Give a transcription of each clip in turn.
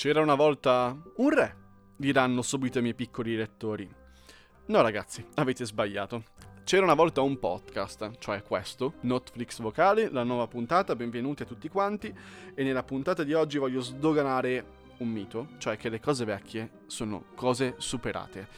C'era una volta un re, diranno subito i miei piccoli lettori. No ragazzi, avete sbagliato. C'era una volta un podcast, cioè questo, NoteFlix Vocale, la nuova puntata, benvenuti a tutti quanti. E nella puntata di oggi voglio sdoganare un mito, cioè che le cose vecchie sono cose superate.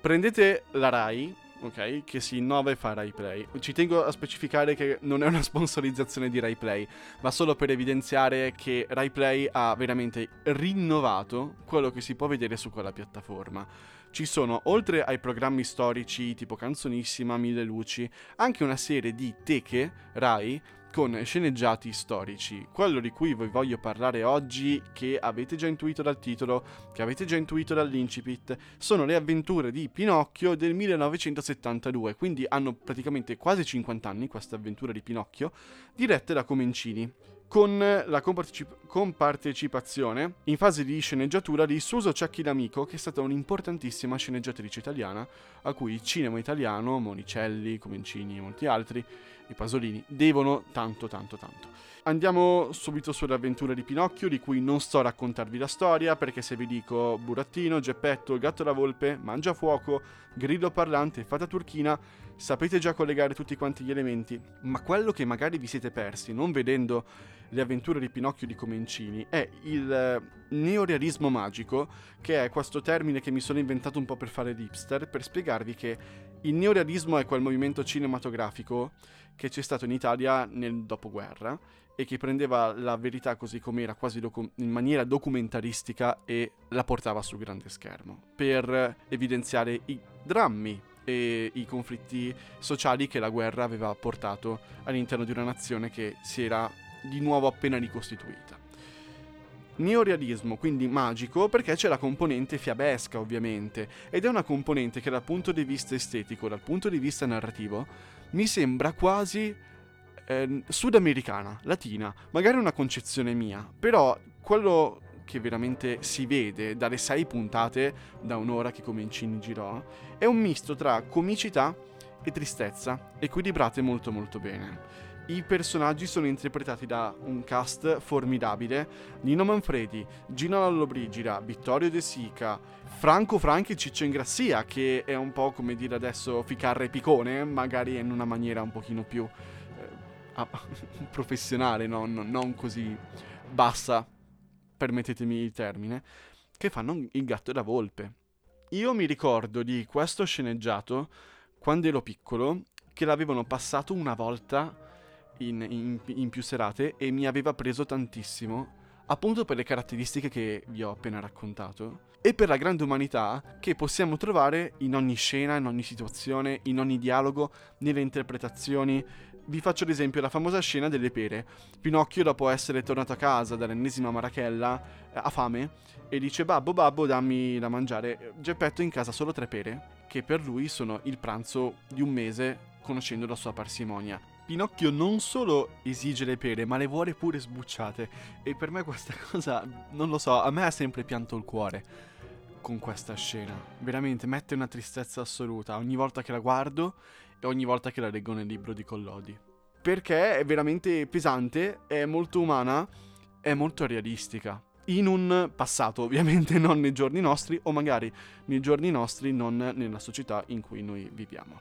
Prendete la Rai, ok, che si innova e fa RaiPlay. Ci tengo a specificare che non è una sponsorizzazione di RaiPlay, ma solo per evidenziare che RaiPlay ha veramente rinnovato quello che si può vedere su quella piattaforma. Ci sono, oltre ai programmi storici tipo Canzonissima, Mille Luci, anche una serie di teche Rai con sceneggiati storici. Quello di cui vi voglio parlare oggi, che avete già intuito dal titolo, che avete già intuito dall'incipit, sono le avventure di Pinocchio del 1972, quindi hanno praticamente quasi 50 anni queste avventure di Pinocchio, dirette da Comencini, con la compartecipazione in fase di sceneggiatura di Suso Cecchi d'Amico, che è stata un'importantissima sceneggiatrice italiana, a cui il cinema italiano, Monicelli, Comencini e molti altri, i Pasolini, devono tanto. Andiamo subito sulle avventure di Pinocchio, di cui non sto a raccontarvi la storia, perché se vi dico Burattino, Geppetto, Gatto la Volpe, Mangiafuoco, Grillo Parlante, Fata Turchina, sapete già collegare tutti quanti gli elementi, ma quello che magari vi siete persi non vedendo le avventure di Pinocchio di Comencini è il neorealismo magico, che è questo termine che mi sono inventato un po' per fare l'hipster, per spiegarvi che il neorealismo è quel movimento cinematografico che c'è stato in Italia nel dopoguerra e che prendeva la verità così com'era, quasi in maniera documentaristica, e la portava sul grande schermo per evidenziare i drammi e i conflitti sociali che la guerra aveva portato all'interno di una nazione che si era di nuovo appena ricostituita. Neorealismo, quindi magico, perché c'è la componente fiabesca ovviamente, ed è una componente che dal punto di vista estetico, dal punto di vista narrativo, mi sembra quasi sudamericana, latina, magari una concezione mia, però quello che veramente si vede dalle 6 puntate, da un'ora che Comencini girò, è un misto tra comicità e tristezza, equilibrate molto bene. I personaggi sono interpretati da un cast formidabile: Nino Manfredi, Gina Lollobrigida, Vittorio De Sica, Franco Franchi e Ciccio Ingrassia, che è un po' come dire adesso Ficarra e Picone, magari in una maniera un pochino più professionale, non così bassa, permettetemi il termine, che fanno il Gatto e la Volpe. Io mi ricordo di questo sceneggiato quando ero piccolo, che l'avevano passato una volta in più serate, e mi aveva preso tantissimo, appunto per le caratteristiche che vi ho appena raccontato e per la grande umanità che possiamo trovare in ogni scena, in ogni situazione, in ogni dialogo, nelle interpretazioni. Vi faccio ad esempio la famosa scena delle pere. Pinocchio, dopo essere tornato a casa dall'ennesima marachella, ha fame e dice: babbo, dammi da mangiare. Geppetto in casa solo 3 pere, che per lui sono il pranzo di un mese, conoscendo la sua parsimonia. Pinocchio non solo esige le pere, ma le vuole pure sbucciate, e per me questa cosa, non lo so, a me ha sempre pianto il cuore con questa scena. Veramente mette una tristezza assoluta ogni volta che la guardo e ogni volta che la leggo nel libro di Collodi, perché è veramente pesante, è molto umana, è molto realistica, in un passato ovviamente non nei giorni nostri, o magari nei giorni nostri non nella società in cui noi viviamo.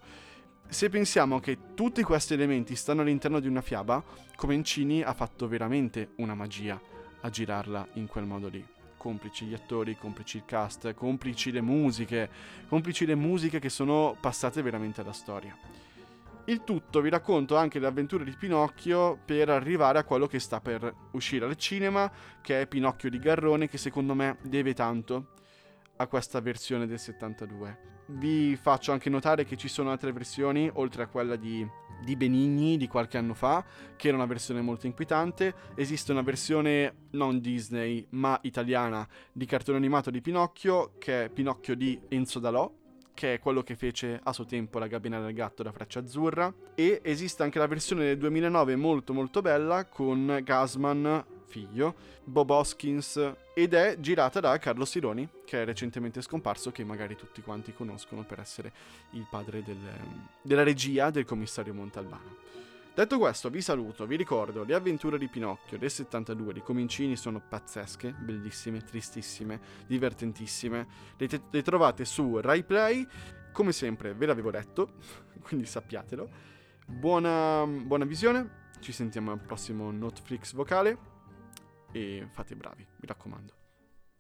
Se pensiamo che tutti questi elementi stanno all'interno di una fiaba, Comencini ha fatto veramente una magia a girarla in quel modo lì. Complici gli attori, complici il cast, complici le musiche che sono passate veramente alla storia. Il tutto, vi racconto anche le avventure di Pinocchio per arrivare a quello che sta per uscire al cinema, che è Pinocchio di Garrone, che secondo me deve tanto a questa versione del 72. Vi faccio anche notare che ci sono altre versioni, oltre a quella di Benigni di qualche anno fa, che era una versione molto inquietante. Esiste una versione non Disney ma italiana di cartone animato di Pinocchio, che è Pinocchio di Enzo Dalò, che è quello che fece a suo tempo la Gabbianella del Gatto da Freccia Azzurra, e esiste anche la versione del 2009 molto bella con Gassman figlio, Bob Hoskins, ed è girata da Carlo Sironi, che è recentemente scomparso, che magari tutti quanti conoscono per essere il padre della regia del commissario Montalbano. Detto questo, vi saluto, vi ricordo, le avventure di Pinocchio del 72 di Comencini sono pazzesche, bellissime, tristissime, divertentissime, le trovate su RaiPlay, come sempre ve l'avevo detto, quindi sappiatelo, buona visione, ci sentiamo al prossimo NoteFlix Vocale e fate bravi, mi raccomando.